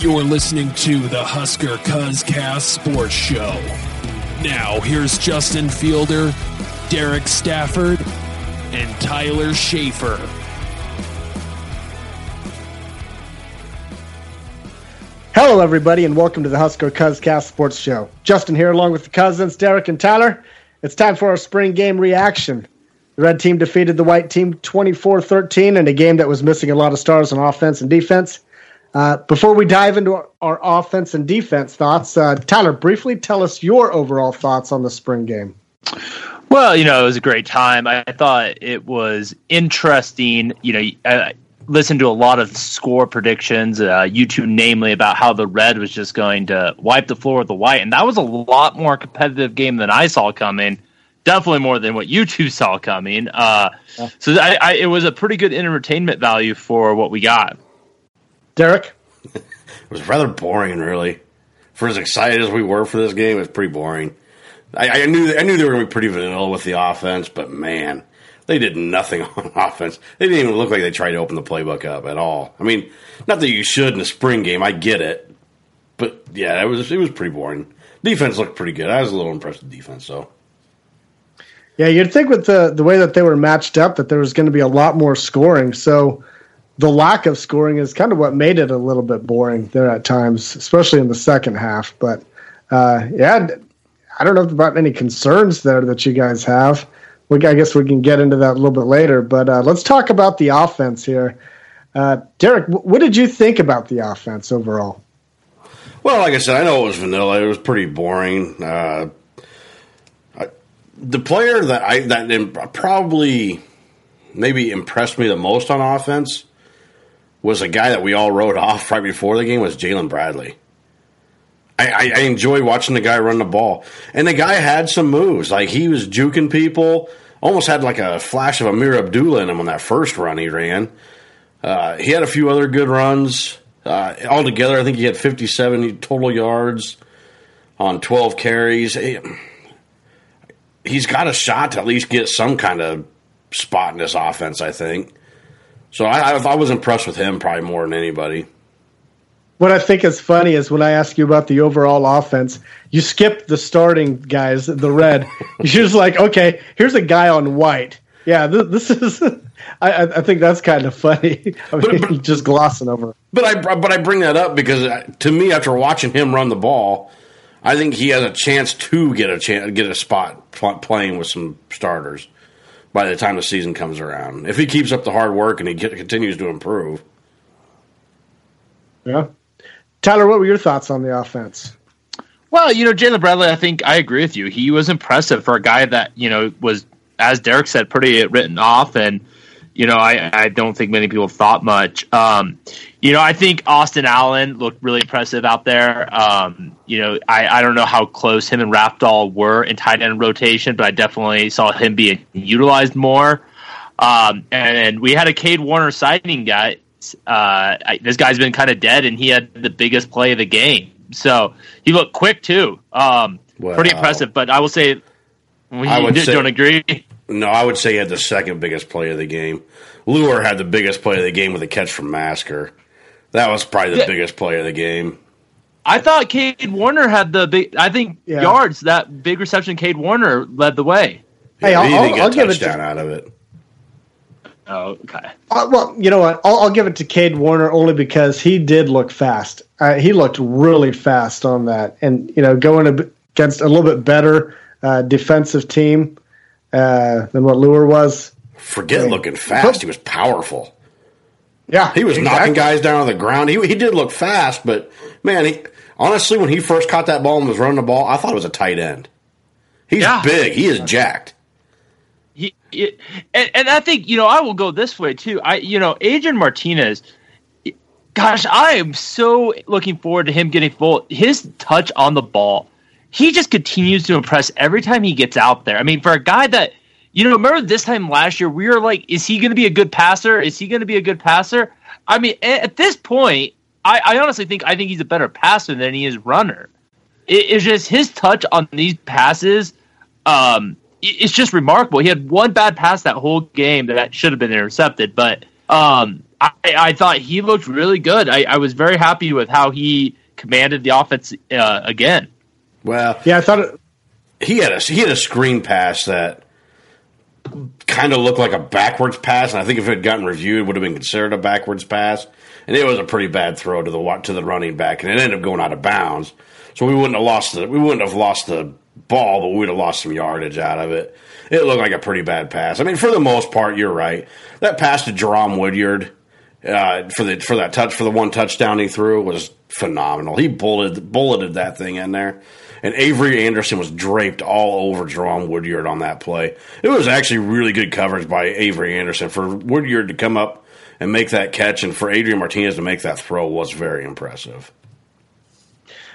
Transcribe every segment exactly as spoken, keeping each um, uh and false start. You're listening to the Husker Cuz Cast Sports Show. Now, here's Justin Fielder, Derek Stafford, and Tyler Schaefer. Hello, everybody, and welcome to the Husker Cuz Cast Sports Show. Justin here, along with the cousins, Derek and Tyler. It's time for our spring game reaction. The red team defeated the white team twenty-four thirteen in a game that was missing a lot of stars on offense and defense. Uh, before we dive into our, our offense and defense thoughts, uh, Tyler, briefly tell us your overall thoughts on the spring game. Well, you know, it was a great time. I thought it was interesting. You know, I listened to a lot of score predictions, uh, YouTube namely, about how the red was just going to wipe the floor with the white. And that was a lot more competitive game than I saw coming. Definitely more than what you two saw coming. Uh, yeah. So I, I, it was a pretty good entertainment value for what we got. Derek? It was rather boring, really. For as excited as we were for this game, it was pretty boring. I, I knew I knew they were going to be pretty vanilla with the offense, but man, they did nothing on offense. They didn't even look like they tried to open the playbook up at all. I mean, not that you should in a spring game. I get it. But yeah, it was it was pretty boring. Defense looked pretty good. I was a little impressed with defense, so. Yeah, you'd think with the, the way that they were matched up that there was going to be a lot more scoring. So the lack of scoring is kind of what made it a little bit boring there at times, especially in the second half. But, uh, yeah, I don't know about any concerns there that you guys have. We, I guess we can get into that a little bit later. But uh, let's talk about the offense here. Uh, Derek, what did you think about the offense overall? Well, like I said, I know it was vanilla. It was pretty boring. Uh The player that I that probably maybe impressed me the most on offense was a guy that we all wrote off right before the game was Jalen Bradley. I, I, I enjoy watching the guy run the ball. And the guy had some moves. Like, he was juking people, almost had like a flash of Ameer Abdullah in him on that first run he ran. Uh, he had a few other good runs. Uh, altogether, I think he had fifty-seven total yards on twelve carries. It, He's got a shot to at least get some kind of spot in this offense, I think. So I, I, I was impressed with him probably more than anybody. What I think is funny is when I ask you about the overall offense, you skip the starting guys, the red. You're just like, okay, here's a guy on white. Yeah, this, this is – I, I think that's kind of funny. I mean, but, but, just glossing over. But I, but I bring that up because, to me, after watching him run the ball – I think he has a chance to get a chance, get a spot playing with some starters by the time the season comes around. If he keeps up the hard work and he get, continues to improve. Yeah. Tyler, what were your thoughts on the offense? Well, you know, Jalen Bradley, I think I agree with you. He was impressive for a guy that, you know, was, as Derek said, pretty written off. And, you know, I, I don't think many people thought much. Um, you know, I think Austin Allen looked really impressive out there. Um, you know, I, I don't know how close him and Rapdahl were in tight end rotation, but I definitely saw him being utilized more. Um, and we had a Cade Warner signing, guy. Uh, I, this guy's been kind of dead, and he had the biggest play of the game. So he looked quick, too. Um, wow. Pretty impressive, but I will say we I would say- don't agree. No, I would say he had the second biggest play of the game. Luer had the biggest play of the game with a catch from Masker. That was probably the yeah. biggest play of the game. I thought Cade Warner had the big, I think, yeah. yards. That big reception, Cade Warner led the way. Hey, yeah, I'll, he didn't get I'll a give it to, out of it. Oh, okay. Uh, well, you know what? I'll, I'll give it to Cade Warner only because he did look fast. Uh, he looked really fast on that. And, you know, going against a little bit better uh, defensive team. Uh, than what Luer was. Forget like, looking fast. He was powerful. Yeah, he was exactly. knocking guys down on the ground. He he did look fast, but man, he, honestly, when he first caught that ball and was running the ball, I thought it was a tight end. He's yeah. big. He is jacked. He, he and, and I think you know I will go this way too. I you know Adrian Martinez. Gosh, I am so looking forward to him getting full. His touch on the ball. He just continues to impress every time he gets out there. I mean, for a guy that, you know, remember this time last year, we were like, is he going to be a good passer? Is he going to be a good passer? I mean, at this point, I, I honestly think I think he's a better passer than he is runner. It, it's just his touch on these passes, um, it, it's just remarkable. He had one bad pass that whole game that should have been intercepted, but um, I, I thought he looked really good. I, I was very happy with how he commanded the offense uh, again. Well, yeah, I thought it, he had a he had a screen pass that kind of looked like a backwards pass, and I think if it had gotten reviewed, it would have been considered a backwards pass. And it was a pretty bad throw to the to the running back, and it ended up going out of bounds. So we wouldn't have lost the we wouldn't have lost the ball, but we would have lost some yardage out of it. It looked like a pretty bad pass. I mean, for the most part, you're right. That pass to Jerome Woodyard uh, for the for that touch for the one touchdown he threw was phenomenal. He bulleted bulleted that thing in there. And Avery Anderson was draped all over Jerome Woodyard on that play. It was actually really good coverage by Avery Anderson. For Woodyard to come up and make that catch and for Adrian Martinez to make that throw was very impressive.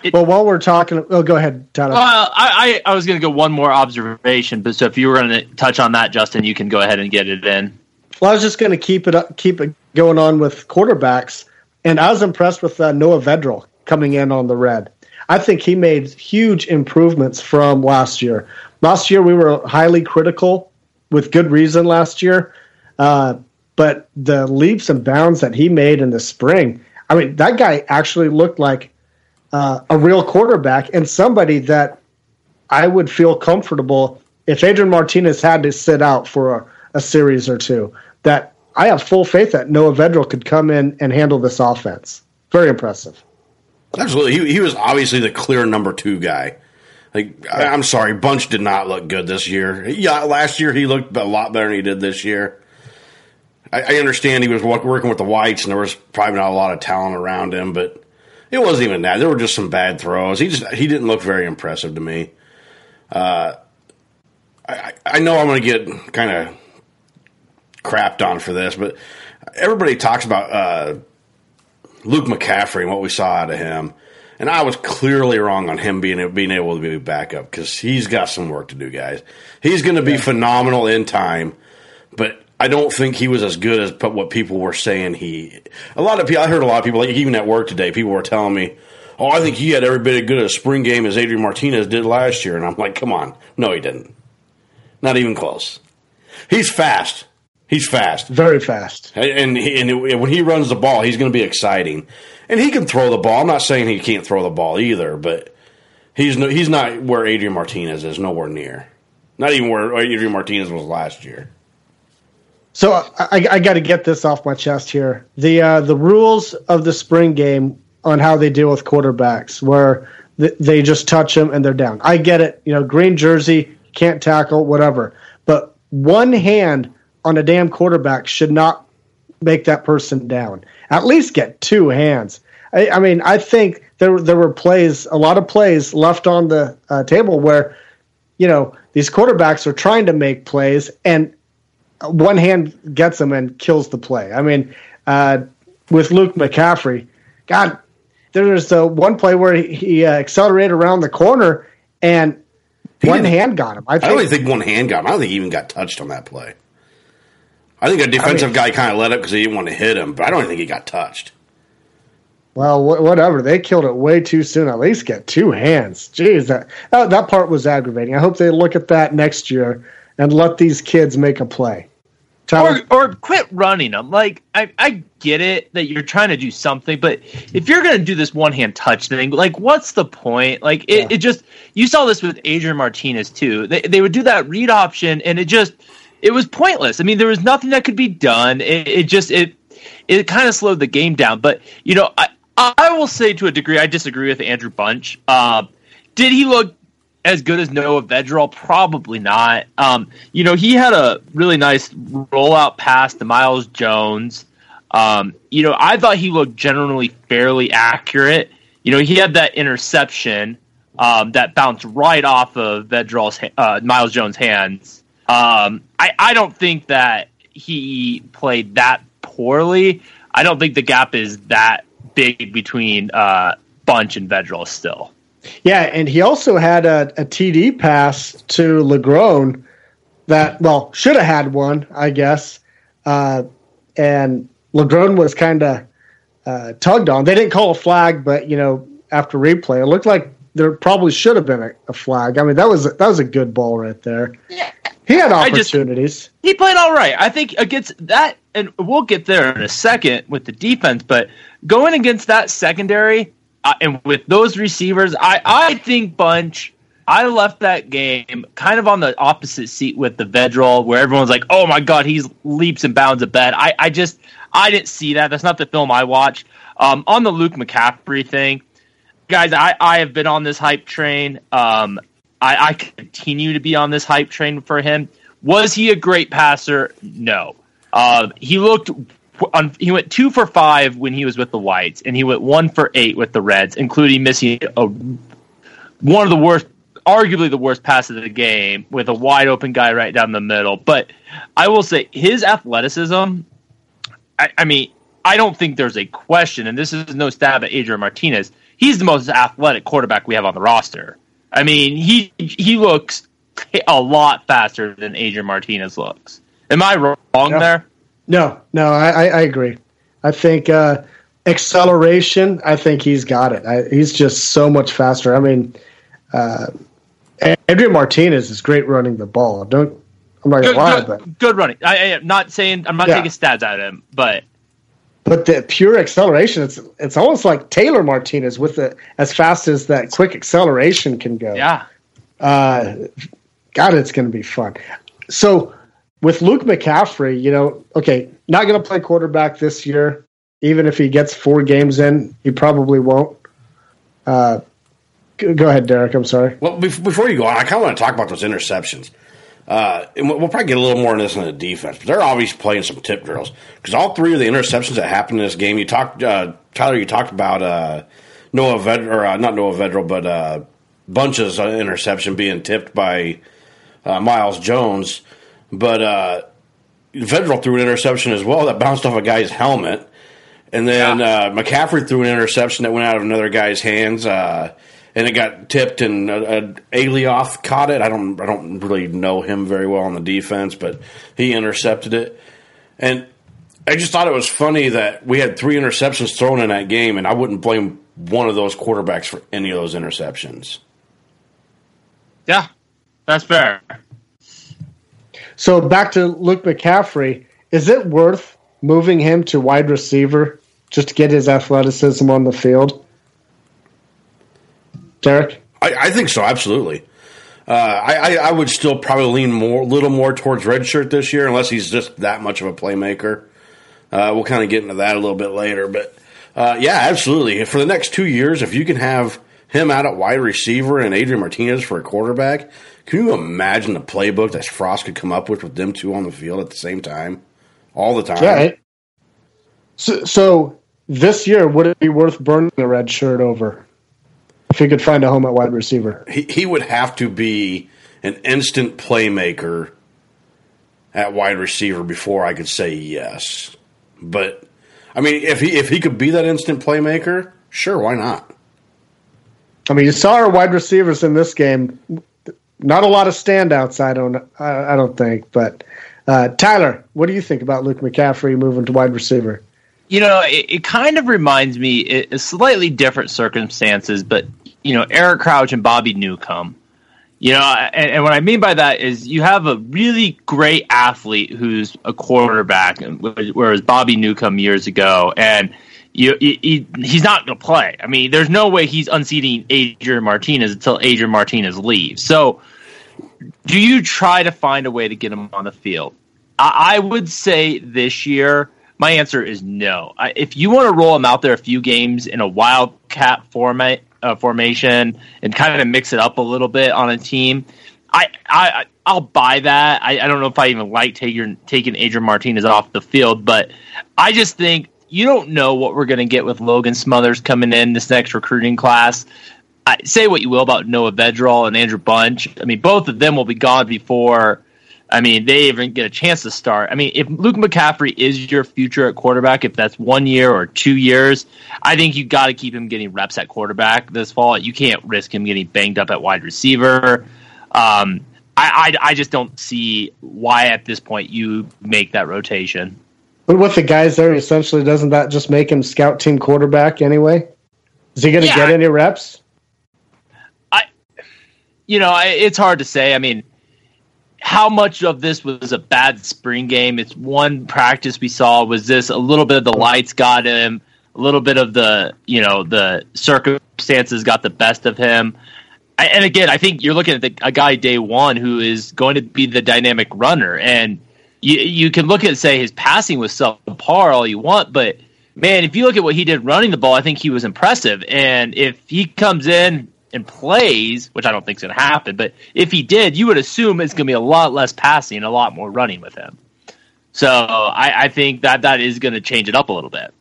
It, well, while we're talking – oh, go ahead, Tyler. Uh, I, I, I was going to go one more observation, but so if you were going to touch on that, Justin, you can go ahead and get it in. Well, I was just going to keep it up, keep it going on with quarterbacks, and I was impressed with uh, Noah Vedral coming in on the red. I think he made huge improvements from last year. Last year we were highly critical, with good reason last year, uh, but the leaps and bounds that he made in the spring, I mean, that guy actually looked like uh, a real quarterback and somebody that I would feel comfortable if Adrian Martinez had to sit out for a, a series or two, that I have full faith that Noah Vedral could come in and handle this offense. Very impressive. Absolutely. He, he was obviously the clear number two guy. Like, I, I'm sorry, Bunch did not look good this year. Yeah, last year he looked a lot better than he did this year. I, I understand he was working with the Whites, and there was probably not a lot of talent around him, but it wasn't even that. There were just some bad throws. He just he didn't look very impressive to me. Uh, I, I know I'm going to get kind of crapped on for this, but everybody talks about uh, – Luke McCaffrey and what we saw out of him. And I was clearly wrong on him being being able to be backup because he's got some work to do, guys. He's going to be yeah. phenomenal in time, but I don't think he was as good as what people were saying. He a lot of people I heard a lot of people, like even at work today, people were telling me, "Oh, I think he had every bit as good a spring game as Adrian Martinez did last year." And I'm like, "Come on, no, he didn't. Not even close. He's fast." He's fast. Very fast. And, he, and when he runs the ball, he's going to be exciting. And he can throw the ball. I'm not saying he can't throw the ball either, but he's no, he's not where Adrian Martinez is, nowhere near. Not even where Adrian Martinez was last year. So I, I, I got to get this off my chest here. The, uh, the rules of the spring game on how they deal with quarterbacks, where th- they just touch them and they're down. I get it. You know, green jersey, can't tackle, whatever. But one hand on a damn quarterback should not make that person down. At least get two hands. I, I mean, I think there there were plays, a lot of plays left on the uh, table where, you know, these quarterbacks are trying to make plays and one hand gets them and kills the play. I mean, uh, with Luke McCaffrey, God, there's uh, one play where he, he uh, accelerated around the corner and he one hand got him. I, think, I don't even think one hand got him. I don't think he even got touched on that play. I think a defensive I mean, guy kind of let up because he didn't want to hit him, but I don't think he got touched. Well, wh- whatever. They killed it way too soon. At least get two hands. Jeez, that, that that part was aggravating. I hope they look at that next year and let these kids make a play. Tyler? Or or quit running them. Like, I, I get it that you're trying to do something, but if you're going to do this one-hand touch thing, like, what's the point? Like, it, yeah. it just – you saw this with Adrian Martinez, too. They, they would do that read option, and it just – it was pointless. I mean, there was nothing that could be done. It, it just it it kind of slowed the game down. But you know, I I will say to a degree, I disagree with Andrew Bunch. Uh, did he look as good as Noah Vedral? Probably not. Um, you know, he had a really nice rollout pass to Miles Jones. Um, you know, I thought he looked generally fairly accurate. You know, he had that interception um, that bounced right off of Vedral's uh, Miles Jones' hands. Um, I, I don't think that he played that poorly. I don't think the gap is that big between uh, Bunch and Vedral still. Yeah, and he also had a, a T D pass to LeGrone that, well, should have had one, I guess. Uh, and LeGrone was kind of uh, tugged on. They didn't call a flag, but, you know, after replay, it looked like there probably should have been a, a flag. I mean, that was that was a good ball right there. Yeah. He had opportunities. Just, he played all right. I think against that and we'll get there in a second with the defense, but going against that secondary uh, and with those receivers, I, I think Bunch, I left that game kind of on the opposite seat with the Vedral, where everyone's like, oh my God, he's leaps and bounds ahead. I, I just, I didn't see that. That's not the film I watched. Um, on the Luke McCaffrey thing, guys, I, I have been on this hype train. Um, I, I continue to be on this hype train for him. Was he a great passer? No. Uh, he looked. On, he went two for five when he was with the Whites, and he went one for eight with the Reds, including missing a, one of the worst, arguably the worst pass of the game with a wide open guy right down the middle. But I will say his athleticism. I, I mean, I don't think there's a question, and this is no stab at Adrian Martinez. He's the most athletic quarterback we have on the roster. I mean, he he looks a lot faster than Adrian Martinez looks. Am I wrong no. there? No, no, I, I agree. I think uh, acceleration, I think he's got it. I, he's just so much faster. I mean, uh, Adrian Martinez is great running the ball. Don't I'm not gonna good, lie, good, but good running. I, I am not saying I'm not yeah. taking stabs at him, but but the pure acceleration, it's it's almost like Taylor Martinez with the as fast as that quick acceleration can go. Yeah, uh, God, it's going to be fun. So. With Luke McCaffrey, you know, okay, not going to play quarterback this year. Even if he gets four games in, he probably won't. Uh, go ahead, Derek. I'm sorry. Well, before you go on, I kind of want to talk about those interceptions. Uh, and we'll probably get a little more into this in the defense, but they're obviously playing some tip drills because all three of the interceptions that happened in this game, you talked, uh, Tyler, you talked about uh, Noah Vedral, or uh, not Noah Vedral, but uh, Bunch's interception being tipped by uh, Miles Jones. But uh, Vedral threw an interception as well that bounced off a guy's helmet. And then yeah. uh, McCaffrey threw an interception that went out of another guy's hands, uh, and it got tipped, and uh, Alioth caught it. I don't I don't really know him very well on the defense, but he intercepted it. And I just thought it was funny that we had three interceptions thrown in that game, and I wouldn't blame one of those quarterbacks for any of those interceptions. Yeah, that's fair. So back to Luke McCaffrey, is it worth moving him to wide receiver just to get his athleticism on the field? Derek? I, I think so, absolutely. Uh, I, I would still probably lean more, a little more towards redshirt this year unless he's just that much of a playmaker. Uh, we'll kind of get into that a little bit later. But, uh, yeah, absolutely. For the next two years, if you can have him out at wide receiver and Adrian Martinez for a quarterback, can you imagine the playbook that Frost could come up with with them two on the field at the same time, all the time? Yeah. So, so this year, would it be worth burning a red shirt over if he could find a home at wide receiver? He, he would have to be an instant playmaker at wide receiver before I could say yes. But I mean, if he if he could be that instant playmaker, sure, why not? I mean, you saw our wide receivers in this game. Not a lot of standouts, I don't, I don't think. But uh, Tyler, what do you think about Luke McCaffrey moving to wide receiver? You know, it, it kind of reminds me, it's slightly different circumstances, but you know, Eric Crouch and Bobby Newcomb. You know, and, and what I mean by that is you have a really great athlete who's a quarterback, whereas Bobby Newcomb years ago, and You, he, he's not going to play. I mean, there's no way he's unseating Adrian Martinez until Adrian Martinez leaves. So do you try to find a way to get him on the field? I, I would say this year, my answer is no. I, if you want to roll him out there a few games in a wildcat format, uh, formation and kind of mix it up a little bit on a team, I, I, I'll buy that. I, I don't know if I even like taking, taking Adrian Martinez off the field, but I just think you don't know what we're going to get with Logan Smothers coming in this next recruiting class. I, say what you will about Noah Vedral and Andrew Bunch. I mean, both of them will be gone before, I mean, they even get a chance to start. I mean, if Luke McCaffrey is your future at quarterback, if that's one year or two years, I think you got to keep him getting reps at quarterback this fall. You can't risk him getting banged up at wide receiver. Um, I, I, I just don't see why at this point you make that rotation. But with the guys there, essentially, doesn't that just make him scout team quarterback anyway? Is he going to yeah, get any reps? I, you know, I, it's hard to say. I mean, how much of this was a bad spring game? It's one practice we saw. Was this a little bit of the lights got him, a little bit of the, you know, the circumstances got the best of him? I, and again, I think you're looking at the, a guy day one who is going to be the dynamic runner, and you, you can look at, say, his passing was subpar all you want, but man, if you look at what he did running the ball, I think he was impressive. And if he comes in and plays, which I don't think is going to happen, but if he did, you would assume it's going to be a lot less passing and a lot more running with him. So I, I think that that is going to change it up a little bit.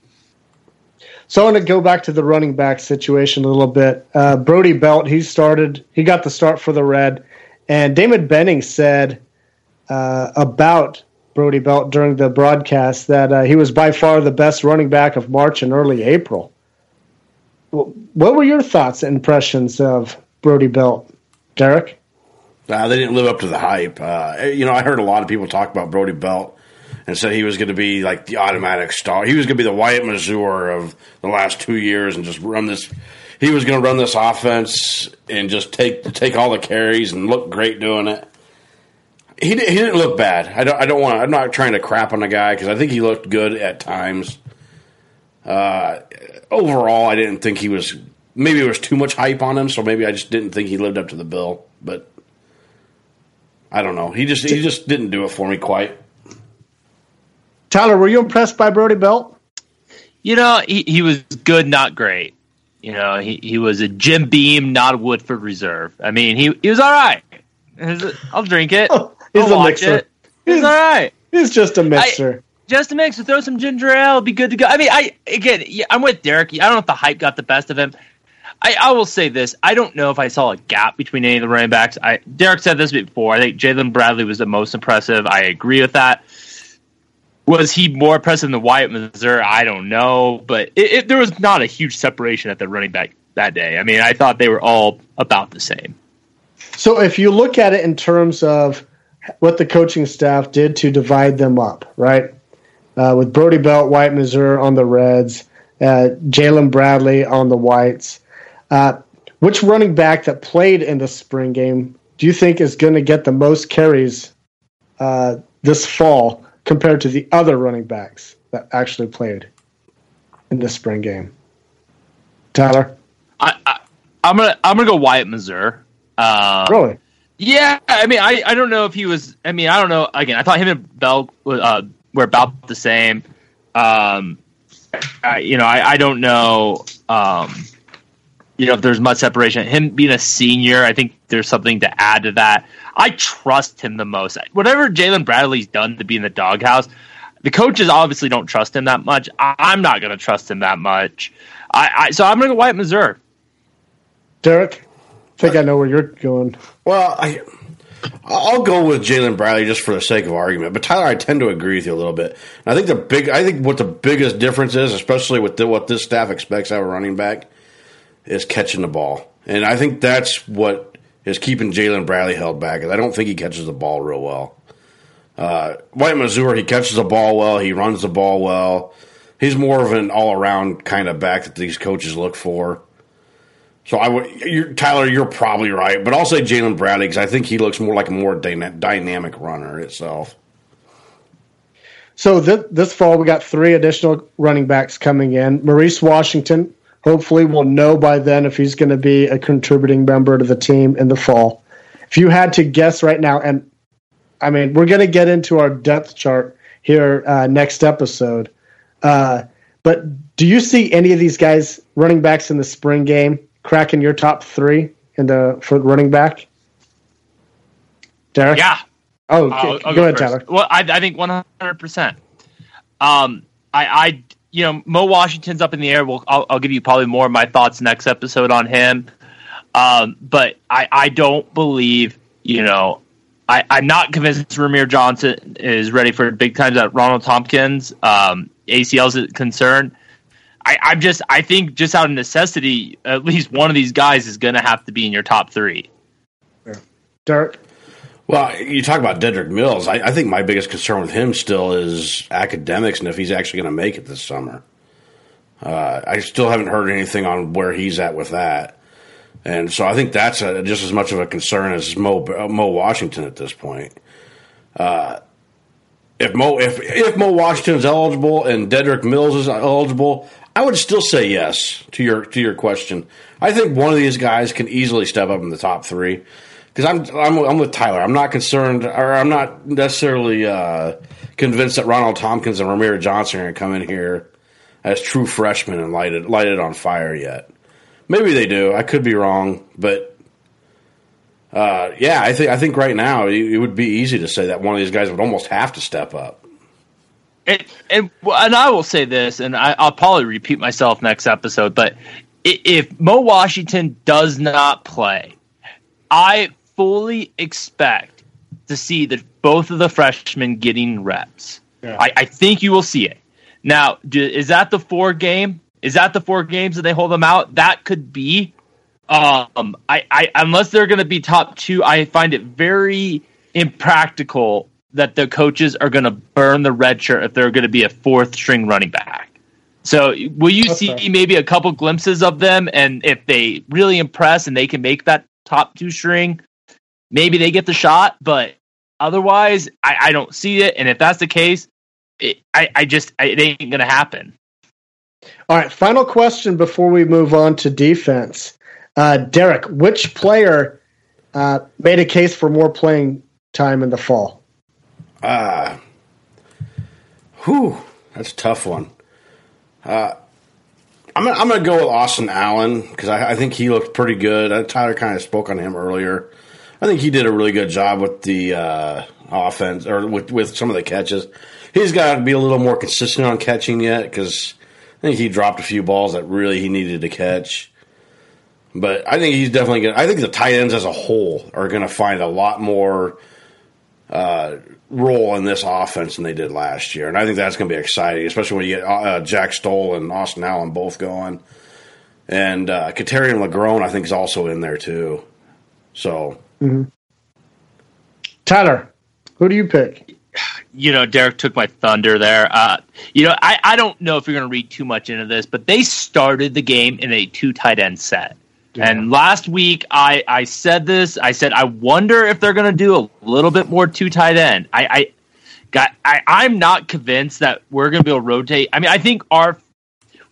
So I want to go back to the running back situation a little bit. Uh, Brody Belt, he started, he got the start for the Red, and Damon Benning said uh, about Brody Belt during the broadcast that uh, he was by far the best running back of March and early April. What were your thoughts and impressions of Brody Belt, Derek? Uh, they didn't live up to the hype. Uh, you know, I heard a lot of people talk about Brody Belt and said he was going to be like the automatic star. He was going to be the Wyatt Mazour of the last two years and just run this. He was going to run this offense and just take take all the carries and look great doing it. He he didn't look bad. I don't. I don't want. I'm not trying to crap on the guy because I think he looked good at times. Uh, overall, I didn't think he was. Maybe there was too much hype on him, so maybe I just didn't think he lived up to the bill. But I don't know. He just he just didn't do it for me quite. Tyler, were you impressed by Brody Belt? You know, he, he was good, not great. You know, he, he was a Jim Beam, not a Woodford Reserve. I mean, he he was all right. I'll drink it. Oh, he's I'll a watch mixer. It. He's, he's all right. He's just a mixer. I, just a mixer. Throw some ginger ale. It'll be good to go. I mean, I again, yeah, I'm with Derek. I don't know if the hype got the best of him. I, I will say this. I don't know if I saw a gap between any of the running backs. I Derek said this before. I think Jalen Bradley was the most impressive. I agree with that. Was he more impressive than Wyatt Mazour? I don't know. But it, it, there was not a huge separation at the running back that day. I mean, I thought they were all about the same. So if you look at it in terms of what the coaching staff did to divide them up, right? Uh, with Brody Belt, Wyatt Mazour on the Reds, uh, Jalen Bradley on the Whites. Uh, which running back that played in the spring game do you think is going to get the most carries uh, this fall compared to the other running backs that actually played in the spring game? Tyler? I, I, I'm going to I'm gonna go Wyatt Mazour. Uh, really? Yeah, I mean, I, I don't know if he was. I mean, I don't know. Again, I thought him and Bell uh, were about the same. Um, I, you know, I, I don't know. Um, you know, if there's much separation. Him being a senior, I think there's something to add to that. I trust him the most. Whatever Jalen Bradley's done to be in the doghouse, the coaches obviously don't trust him that much. I, I'm not going to trust him that much. I, I so I'm going to go Wyatt Mazour. Derek. I think I know where you're going. Well, I, I'll go with Jalen Bradley just for the sake of argument. But Tyler, I tend to agree with you a little bit. And I think the big, I think what the biggest difference is, especially with the, what this staff expects out of a running back, is catching the ball. And I think that's what is keeping Jalen Bradley held back. I don't think he catches the ball real well. Uh, Wyatt Mazour, he catches the ball well. He runs the ball well. He's more of an all-around kind of back that these coaches look for. So I would, you're, Tyler, you're probably right, but I'll say Jalen Bradley because I think he looks more like a more dyna- dynamic runner itself. So th- this fall we got three additional running backs coming in. Maurice Washington, hopefully we'll know by then if he's going to be a contributing member to the team in the fall. If you had to guess right now, and I mean we're going to get into our depth chart here uh, next episode, uh, but do you see any of these guys running backs in the spring game cracking your top three in the for running back, Derek? Yeah. Oh, I'll, I'll go, go ahead, first. Tyler. Well, I, I think one hundred percent. Um, I, I, you know, Mo Washington's up in the air. We'll, I'll, I'll give you probably more of my thoughts next episode on him. Um, but I, I don't believe, you know, I, I'm not convinced Ramir Johnson is ready for big times at Ronald Thompkins. Um, A C L's a concern. I, I'm just. I think just out of necessity, at least one of these guys is going to have to be in your top three. Yeah. Derek. Well, you talk about Dedrick Mills. I, I think my biggest concern with him still is academics and if he's actually going to make it this summer. Uh, I still haven't heard anything on where he's at with that, and so I think that's a, just as much of a concern as Mo, Mo Washington at this point. Uh, if Mo if, if Mo Washington's eligible and Dedrick Mills is eligible, I would still say yes to your to your question. I think one of these guys can easily step up in the top three because I'm, I'm I'm with Tyler. I'm not concerned, or I'm not necessarily uh, convinced that Ronald Thompkins and Ramir Johnson are going to come in here as true freshmen and light it, light it on fire yet. Maybe they do. I could be wrong, but uh, yeah, I think I think right now it, it would be easy to say that one of these guys would almost have to step up. It, and, and I will say this, and I, I'll probably repeat myself next episode, but if Mo Washington does not play, I fully expect to see the, both of the freshmen getting reps. Yeah. I, I think you will see it. Now, do, is that the four game? Is that the four games that they hold them out? That could be. Um, I, I unless they're going to be top two, I find it very impractical that the coaches are going to burn the red shirt if they're going to be a fourth string running back. So will you okay. see maybe a couple glimpses of them? And if they really impress and they can make that top two string, maybe they get the shot. But otherwise, I, I don't see it. And if that's the case, it, I, I just I, it ain't going to happen. All right, final question before we move on to defense. Uh, Derek, which player uh, made a case for more playing time in the fall? Uh, whew, that's a tough one. Uh, I'm gonna, I'm gonna go with Austin Allen because I, I think he looked pretty good. I, Tyler kind of spoke on him earlier. I think he did a really good job with the uh, offense or with, with some of the catches. He's got to be a little more consistent on catching yet because I think he dropped a few balls that really he needed to catch. But I think he's definitely gonna. I think the tight ends as a whole are gonna find a lot more Uh, role in this offense than they did last year. And I think that's going to be exciting, especially when you get uh, Jack Stoll and Austin Allen both going. And uh, Katerian LeGrone, I think, is also in there, too. So, mm-hmm. Tyler, who do you pick? You know, Derek took my thunder there. Uh, you know, I, I don't know if you're going to read too much into this, but they started the game in a two tight end set. And last week, I, I said this. I said, I wonder if they're going to do a little bit more two tight end. I, I got. I, I'm not convinced that we're going to be able to rotate. I mean, I think our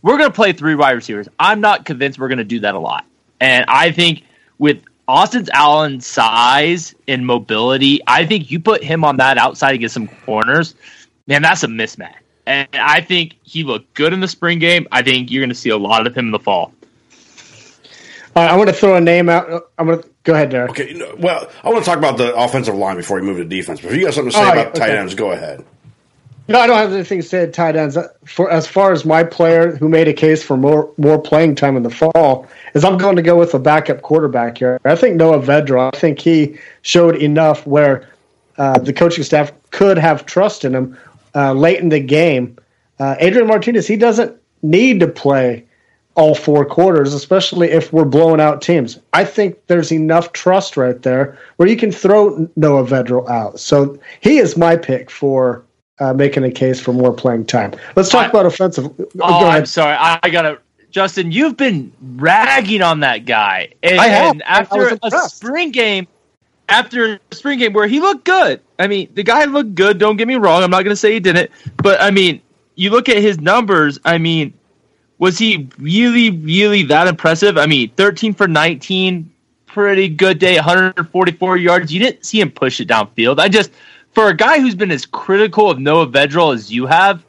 we're going to play three wide receivers. I'm not convinced we're going to do that a lot. And I think with Austin Allen's size and mobility, I think you put him on that outside to get some corners. Man, that's a mismatch. And I think he looked good in the spring game. I think you're going to see a lot of him in the fall. Right, I want to throw a name out. I'm going to go ahead, Derek. Okay. Well, I want to talk about the offensive line before we move to defense. But if you got something to say right, about okay. tight ends, go ahead. No, I don't have anything to say about tight ends. For as far as my player who made a case for more more playing time in the fall, is I'm going to go with a backup quarterback here. I think Noah Vedral. I think he showed enough where uh, the coaching staff could have trust in him uh, late in the game. Uh, Adrian Martinez, he doesn't need to play all four quarters, especially if we're blowing out teams. I think there's enough trust right there where you can throw Noah Vedral out. So he is my pick for uh, making a case for more playing time. Let's talk I, about offensive. Oh, Go ahead. I'm sorry. I, I got to – Justin, you've been ragging on that guy. And, I have. And after I a spring game, after a spring game where he looked good. I mean, the guy looked good. Don't get me wrong. I'm not going to say he didn't. But, I mean, you look at his numbers, I mean – was he really, really that impressive? I mean, thirteen for nineteen, pretty good day, one hundred forty-four yards. You didn't see him push it downfield. I just, for a guy who's been as critical of Noah Vedral as you have,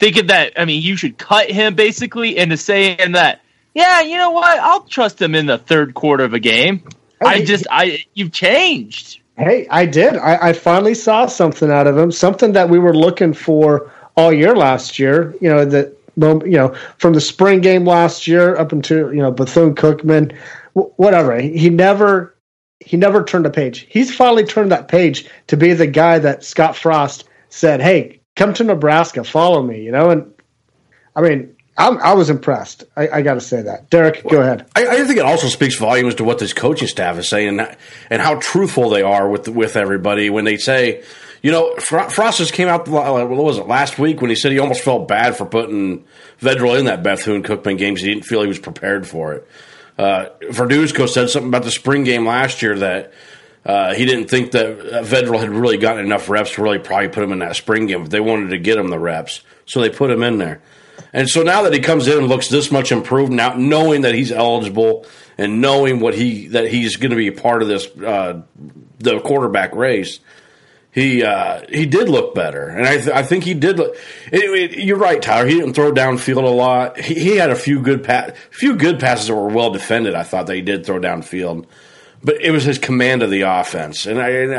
thinking that, I mean, you should cut him basically into saying that, yeah, you know what, I'll trust him in the third quarter of a game. Hey, I just, I you've changed. Hey, I did. I, I finally saw something out of him, something that we were looking for all year last year, you know, that, you know, from the spring game last year up until, you know, Bethune-Cookman, whatever. He never he never turned a page. He's finally turned that page to be the guy that Scott Frost said, hey, come to Nebraska, follow me, you know. And, I mean, I'm, I was impressed. I, I got to say that. Derek, well, go ahead. I, I think it also speaks volumes to what this coaching staff is saying and how truthful they are with with everybody when they say – you know, Frost just came out, what was it, last week when he said he almost felt bad for putting Vedral in that Bethune-Cookman game because he didn't feel he was prepared for it. Uh, Verduzco said something about the spring game last year that Uh, he didn't think that Vedral had really gotten enough reps to really probably put him in that spring game, but they wanted to get him the reps, so they put him in there. And so now that he comes in and looks this much improved, now knowing that he's eligible and knowing what he that he's going to be a part of this uh, the quarterback race, he uh, he did look better. And I, th- I think he did look anyway, – you're right, Tyler. He didn't throw downfield a lot. He, he had a few good pa- few good passes that were well defended, I thought, that he did throw downfield. But it was his command of the offense. And I, and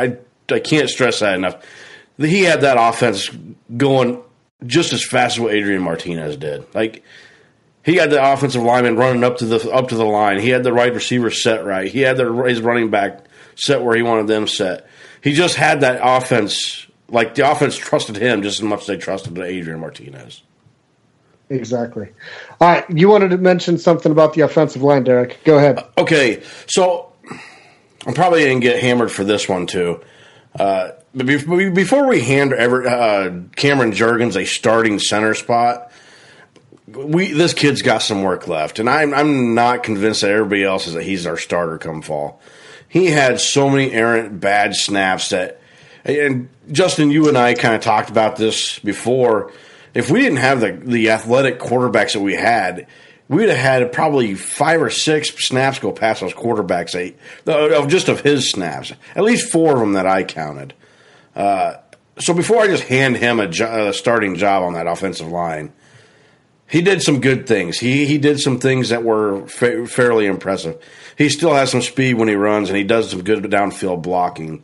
I, I can't stress that enough. He had that offense going – just as fast as what Adrian Martinez did. Like, he had the offensive lineman running up to the up to the line. He had the right receiver set right. He had the, his running back set where he wanted them set. He just had that offense. Like, the offense trusted him just as much as they trusted Adrian Martinez. Exactly. All right, you wanted to mention something about the offensive line, Derek. Go ahead. Okay, so I'm probably going to get hammered for this one, too. Uh, but before we hand Ever, uh, Cameron Jurgens a starting center spot, we this kid's got some work left, and I'm I'm not convinced that everybody else is that he's our starter come fall. He had so many errant bad snaps that, and Justin, you and I kind of talked about this before. If we didn't have the the athletic quarterbacks that we had, we would have had probably five or six snaps go past those quarterbacks, eight, of just of his snaps, at least four of them that I counted. Uh, so before I just hand him a, jo- a starting job on that offensive line, he did some good things. He he did some things that were fa- fairly impressive. He still has some speed when he runs, and he does some good downfield blocking.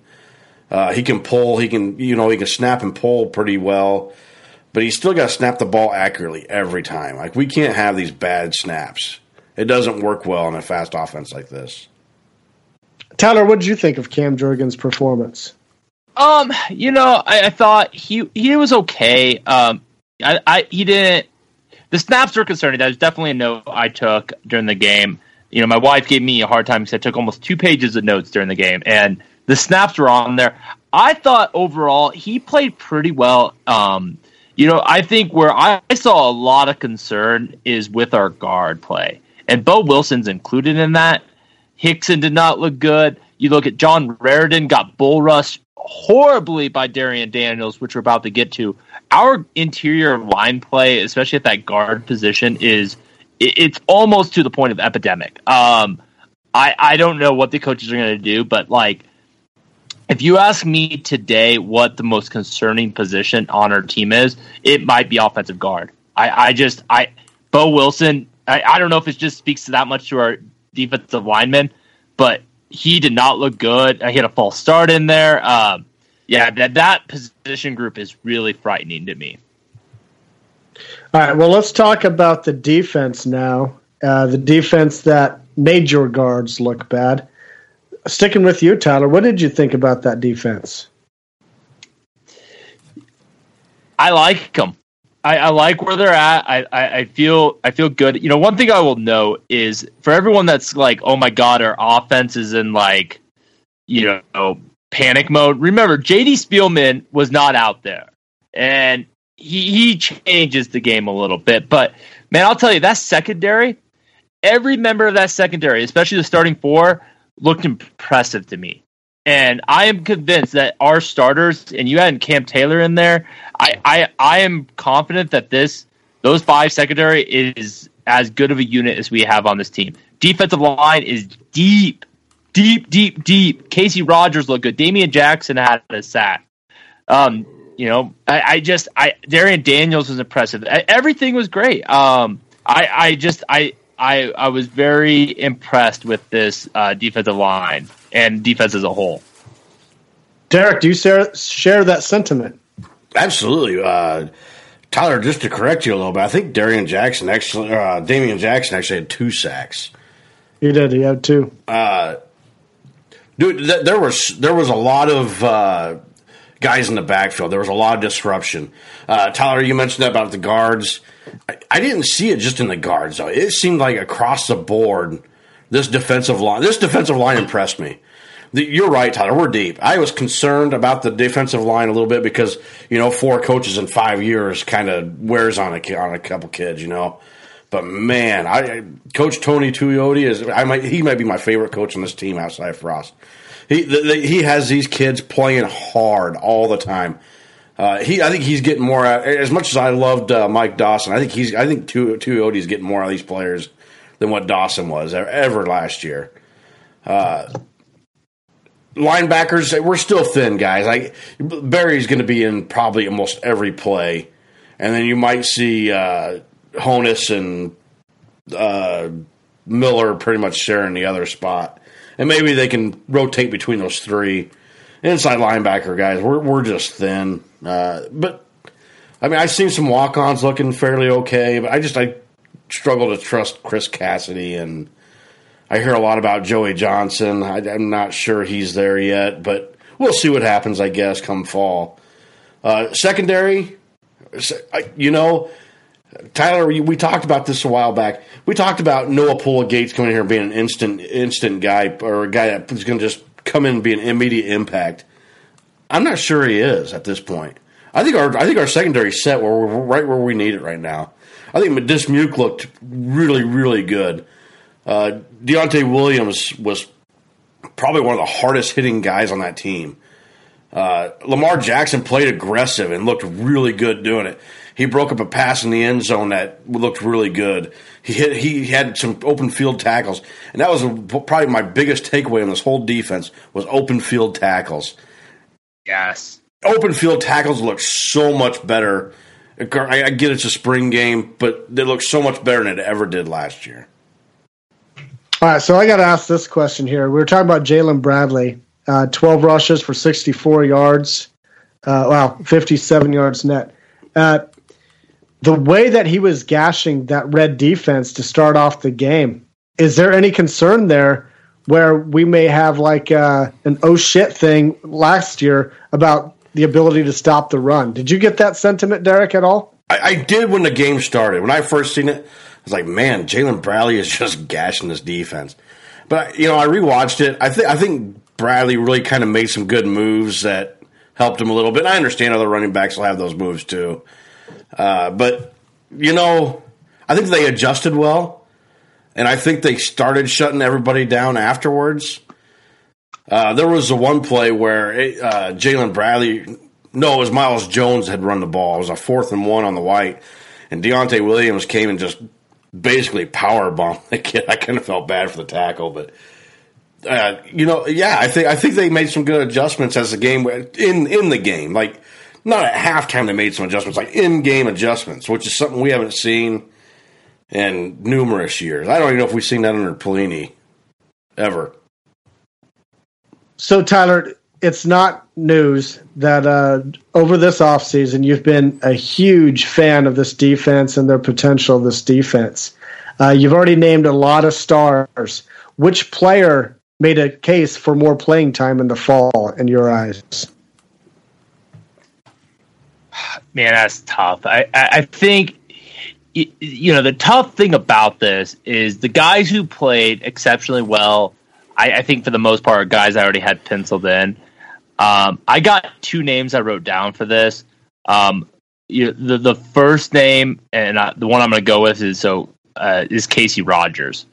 Uh, he can pull. He can you know he can snap and pull pretty well. But he's still got to snap the ball accurately every time. Like, we can't have these bad snaps. It doesn't work well in a fast offense like this. Tyler, what did you think of Cam Jurgens' performance? Um, you know, I, I thought he he was okay. Um, I, I he didn't. The snaps were concerning. That was definitely a note I took during the game. You know, my wife gave me a hard time because I took almost two pages of notes during the game, and the snaps were on there. I thought overall he played pretty well. Um. You know, I think where I saw a lot of concern is with our guard play. And Bo Wilson's included in that. Hickson did not look good. You look at John Raritan got bull rushed horribly by Darian Daniels, which we're about to get to. Our interior line play, especially at that guard position, is it's almost to the point of epidemic. Um, I, I don't know what the coaches are going to do, but like, if you ask me today what the most concerning position on our team is, it might be offensive guard. I, I just, I, Bo Wilson, I, I don't know if it just speaks to that much to our defensive lineman, but he did not look good. I had a false start in there. Um, yeah, that, that position group is really frightening to me. All right, well, let's talk about the defense now, uh, the defense that made your guards look bad. Sticking with you, Tyler, what did you think about that defense? I like them. I, I like where they're at. I, I, I feel I feel good. You know, one thing I will note is for everyone that's like, oh my God, our offense is in like, you know, panic mode. Remember, J D. Spielman was not out there, and he, he changes the game a little bit. But, man, I'll tell you, that secondary, every member of that secondary, especially the starting four, looked impressive to me. And I am convinced that our starters, and you had Cam Taylor in there, I, I, I am confident that this those five secondary is as good of a unit as we have on this team. Defensive line is deep, deep, deep, deep. Casey Rogers looked good. Damian Jackson had a sack. Um, you know, I, I just, I Darian Daniels was impressive. I, everything was great. Um, I, I just, I. I, I was very impressed with this uh, defensive line and defense as a whole. Derek, do you share, share that sentiment? Absolutely. Uh, Tyler, just to correct you a little bit, I think Darian Jackson actually, uh, Damian Jackson actually had two sacks. He did. He had two. Uh, dude, th- there was there was a lot of uh, guys in the backfield. There was a lot of disruption. Uh, Tyler, you mentioned that about the guards. I didn't see it just in the guards, though. It seemed like across the board, this defensive line this defensive line impressed me. The, you're right, Tyler. We're deep. I was concerned about the defensive line a little bit because, you know, four coaches in five years kind of wears on a on a couple kids, you know. But man, I Coach Tony Tuioti is I might he might be my favorite coach on this team outside of Frost. He the, he has these kids playing hard all the time. Uh, he I think he's getting more out. As much as I loved uh, Mike Dawson, I think he's I think Tuioti's getting more out of these players than what Dawson was ever last year. Uh, linebackers, we're still thin, guys. Like Barry's going to be in probably almost every play, and then you might see uh, Honus and uh, Miller pretty much sharing the other spot, and maybe they can rotate between those three. Inside linebacker guys, we're we're just thin. Uh, but I mean, I've seen some walk-ons looking fairly okay, but I just I struggle to trust Chris Cassidy, and I hear a lot about Joey Johnson. I, I'm not sure he's there yet, but we'll see what happens, I guess, come fall. Uh, secondary, you know, Tyler, we, we talked about this a while back. We talked about Noah Pula-Gates coming in here and being an instant instant guy, or a guy that's going to just come in and be an immediate impact. I'm not sure he is at this point. I think our I think our secondary set where we're right where we need it right now. I think Dismuke looked really, really good. Uh, Deontai Williams was probably one of the hardest hitting guys on that team. Uh, Lamar Jackson played aggressive and looked really good doing it. He broke up a pass in the end zone that looked really good. He hit, he had some open field tackles, and that was probably my biggest takeaway on this whole defense was open field tackles. Yes, open field tackles look so much better. I, I get it's a spring game, but they look so much better than it ever did last year. All right, so I got to ask this question here. We were talking about Jalen Bradley, uh, twelve rushes for sixty-four yards. Uh, wow, fifty-seven yards net. Uh, The way that he was gashing that red defense to start off the game, is there any concern there where we may have like uh, an oh shit thing last year about the ability to stop the run? Did you get that sentiment, Derek, at all? I, I did when the game started. When I first seen it, I was like, man, Jalen Bradley is just gashing this defense. But, you know, I rewatched it. I, th- I think Bradley really kind of made some good moves that helped him a little bit. And I understand other running backs will have those moves too. Uh, but, you know, I think they adjusted well, and I think they started shutting everybody down afterwards. Uh, there was the one play where it, uh, Jalen Bradley, no, it was Miles Jones had run the ball. It was a fourth and one on the white, and Deontai Williams came and just basically powerbombed the kid. I kind of felt bad for the tackle, but, uh, you know, yeah, I think I think they made some good adjustments as the game in in the game, like. Not at halftime, they made some adjustments, like in-game adjustments, which is something we haven't seen in numerous years. I don't even know if we've seen that under Pelini ever. So, Tyler, it's not news that uh, over this offseason, you've been a huge fan of this defense and their potential of this defense. Uh, you've already named a lot of stars. Which player made a case for more playing time in the fall in your eyes? Man, that's tough. I, I think, you know, the tough thing about this is the guys who played exceptionally well, I, I think for the most part, are guys I already had penciled in. Um, I got two names I wrote down for this. Um, you know, the, the first name, and I, the one I'm going to go with is so uh, is Casey Rogers.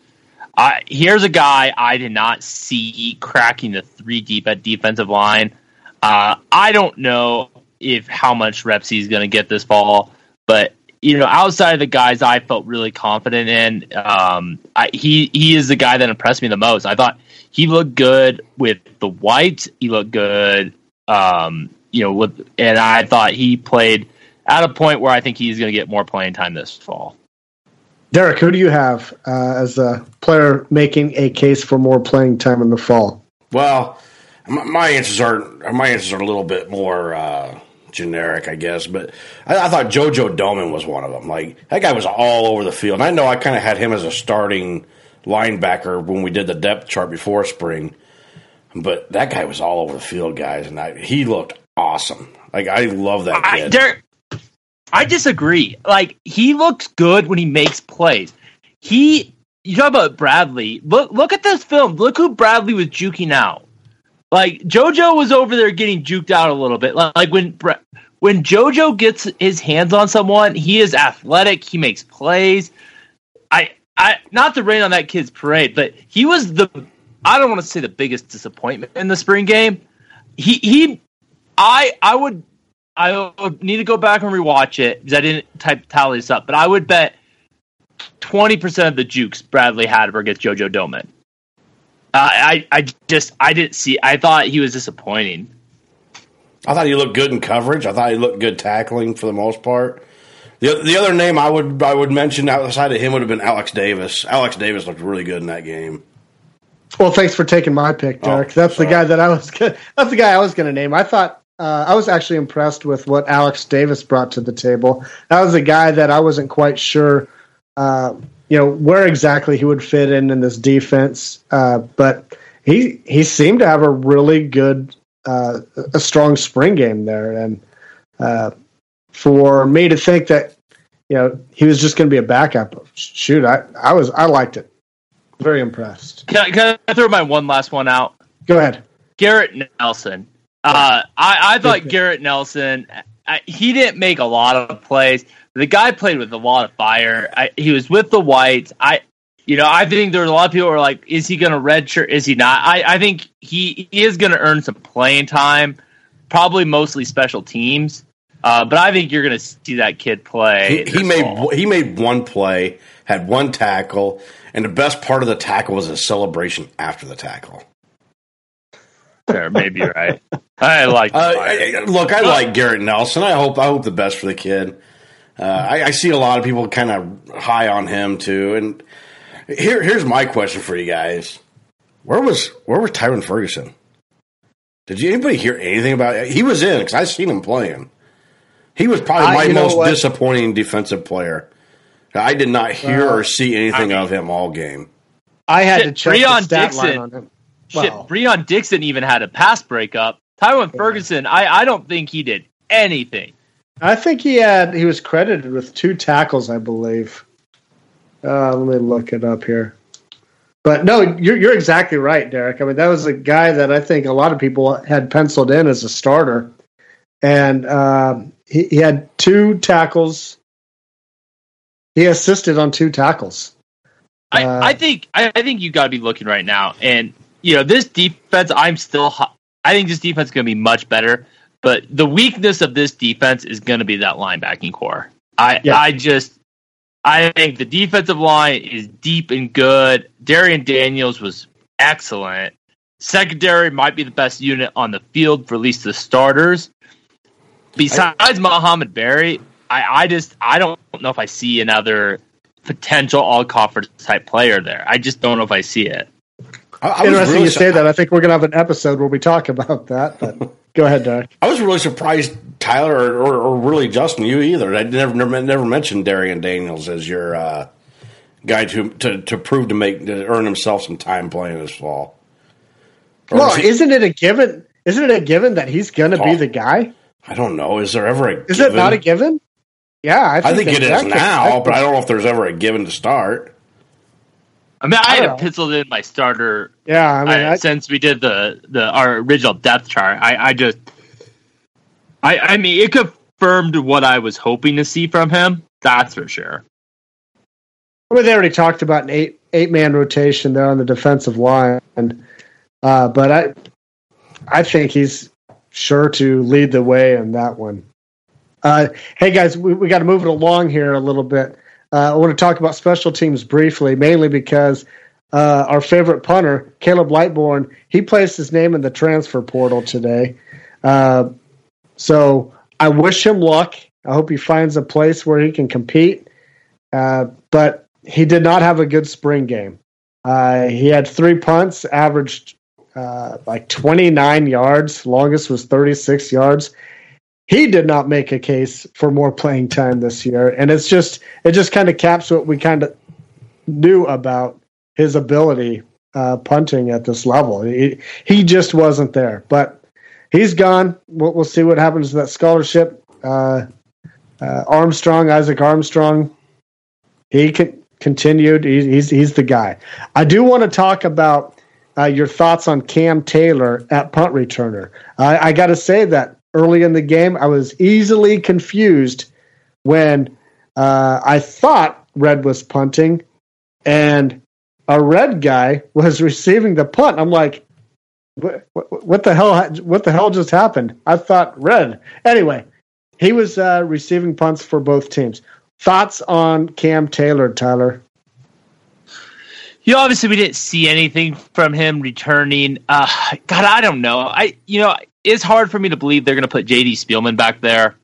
I, here's a guy I did not see cracking the three deep at defensive line. Uh, I don't know if how much reps he's going to get this fall, but you know, outside of the guys I felt really confident in, um, I, he he is the guy that impressed me the most. I thought he looked good with the whites. He looked good, um, you know, with, and I thought he played at a point where I think he's going to get more playing time this fall. Derek, who do you have uh, as a player making a case for more playing time in the fall? Well, my, my answers are my answers are a little bit more. Uh, generic, I guess, but I, I thought JoJo Domann was one of them. Like, that guy was all over the field. And I know I kind of had him as a starting linebacker when we did the depth chart before spring, but that guy was all over the field, guys, and I, he looked awesome. Like, I love that kid. I, Derek, I disagree. Like, he looks good when he makes plays. He, you talk about Bradley. Look, look at this film. Look who Bradley was juking out. Like, JoJo was over there getting juked out a little bit. Like, when when JoJo gets his hands on someone, he is athletic. He makes plays. I I not to rain on that kid's parade, but he was the I don't want to say the biggest disappointment in the spring game. He he, I I would I would need to go back and rewatch it because I didn't type tally this up, but I would bet twenty percent of the jukes Bradley had were against JoJo Domann. Uh, I I just I didn't see. I thought he was disappointing. I thought he looked good in coverage. I thought he looked good tackling for the most part. The the other name I would I would mention outside of him would have been Alex Davis. Alex Davis looked really good in that game. Well, thanks for taking my pick, Derek. Oh, that's sorry. the guy that I was gonna, that's the guy I was going to name. I thought uh, I was actually impressed with what Alex Davis brought to the table. That was a guy that I wasn't quite sure, uh, you know, where exactly he would fit in in this defense. Uh, but he he seemed to have a really good, uh, a strong spring game there, and uh, for me to think that, you know, he was just going to be a backup, shoot, I I was I liked it. Very impressed. Can I, can I throw my one last one out? Go ahead. Garrett Nelson. Uh, I, I thought Garrett Nelson, I, he didn't make a lot of plays. The guy played with a lot of fire. I, he was with the Whites. I, you know, I think there were a lot of people who were like, is he going to redshirt? Is he not? I, I think he, he is going to earn some playing time, probably mostly special teams. Uh, but I think you're going to see that kid play. He, he made ball. he made one play, had one tackle, and the best part of the tackle was his celebration after the tackle. Sure, maybe you're right. I like. Uh, I, look, I like Garrett Nelson. I hope I hope the best for the kid. Uh, I, I see a lot of people kind of high on him too. And here here's my question for you guys: Where was where was Tyron Ferguson? Did you anybody hear anything about it? He was in because I seen him playing. He was probably my uh, most what? disappointing defensive player. I did not hear uh, or see anything I mean, of him all game. I had Shit, to check Breon the stat Dixon. line on him. Wow. Shit, Breon Dixon even had a pass breakup. Tyron yeah. Ferguson, I, I don't think he did anything. I think he had he was credited with two tackles, I believe. Uh, let me look it up here. But no, you're you're exactly right, Derek. I mean, that was a guy that I think a lot of people had penciled in as a starter. And um, he, he had two tackles. He assisted on two tackles. I, uh, I think I, I think you got to be looking right now. And, you know, this defense, I'm still hot. I think this defense is going to be much better. But the weakness of this defense is going to be that linebacking core. I, yeah. I just I think the defensive line is deep and good. Darian Daniels was excellent. Secondary might be the best unit on the field for at least the starters. Besides Muhammad Berry, I, I just I don't know if I see another potential all-conference type player there. I just don't know if I see it. I, I Interesting really you su- say that. I think we're going to have an episode where we talk about that. But go ahead, Derek. I was really surprised, Tyler, or, or, or really Justin, you either. I never never, never mentioned Darian Daniels as your uh, guy to, to to prove to make to earn himself some time playing this fall. Or well, he, isn't it a given? Isn't it a given that he's going to oh. be the guy? I don't know. Is there ever a given? Is it not a given? Yeah, I think, I think it is now, but I don't know if there's ever a given to start. I mean, I, I had know. penciled in my starter. Yeah, I mean, I, I, since we did the, the our original depth chart, I, I just, I I mean, it confirmed what I was hoping to see from him. That's for sure. I mean, they already talked about an eight eight man rotation there on the defensive line, uh, but I I think he's. Sure to lead the way on that one. Uh, hey, guys, we, we got to move it along here a little bit. Uh, I want to talk about special teams briefly, mainly because uh, our favorite punter, Caleb Lightbourne, he placed his name in the transfer portal today. Uh, so I wish him luck. I hope he finds a place where he can compete. Uh, but he did not have a good spring game. Uh, he had three punts, averaged Uh, like twenty-nine yards. Longest was thirty-six yards. He did not make a case for more playing time this year, and it's just it just kind of caps what we kind of knew about his ability uh, punting at this level. He, he just wasn't there, but he's gone. We'll, we'll see what happens to that scholarship. Uh, uh, Armstrong, Isaac Armstrong, he con- continued. He, he's he's the guy. I do want to talk about. Uh, your thoughts on Cam Taylor at punt returner. Uh, I got to say that early in the game, I was easily confused when uh, I thought Red was punting, and a red guy was receiving the punt. I'm like, what, what, what the hell? What the hell just happened? I thought red. Anyway, he was uh, receiving punts for both teams. Thoughts on Cam Taylor, Tyler? You know, obviously we didn't see anything from him returning. Uh, God, I don't know. I, you know, it's hard for me to believe they're going to put J D. Spielman back there.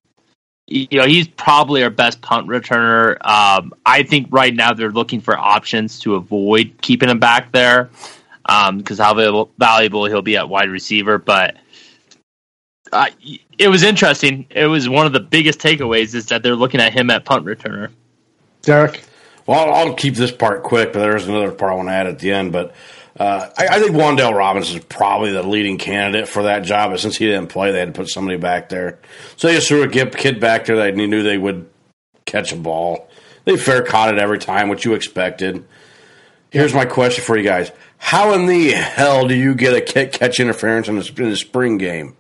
You know, he's probably our best punt returner. Um, I think right now they're looking for options to avoid keeping him back there because um, how valuable he'll be at wide receiver. But uh, it was interesting. It was one of the biggest takeaways is that they're looking at him at punt returner. Derek? Well, I'll keep this part quick, but there's another part I want to add at the end. But uh, I, I think Wan'Dale Robinson is probably the leading candidate for that job. But since he didn't play, they had to put somebody back there. So they just threw a kid back there that they knew they would catch a ball. They fair caught it every time, which you expected. Here's my question for you guys. How in the hell do you get a kick catch interference in the, in the spring game?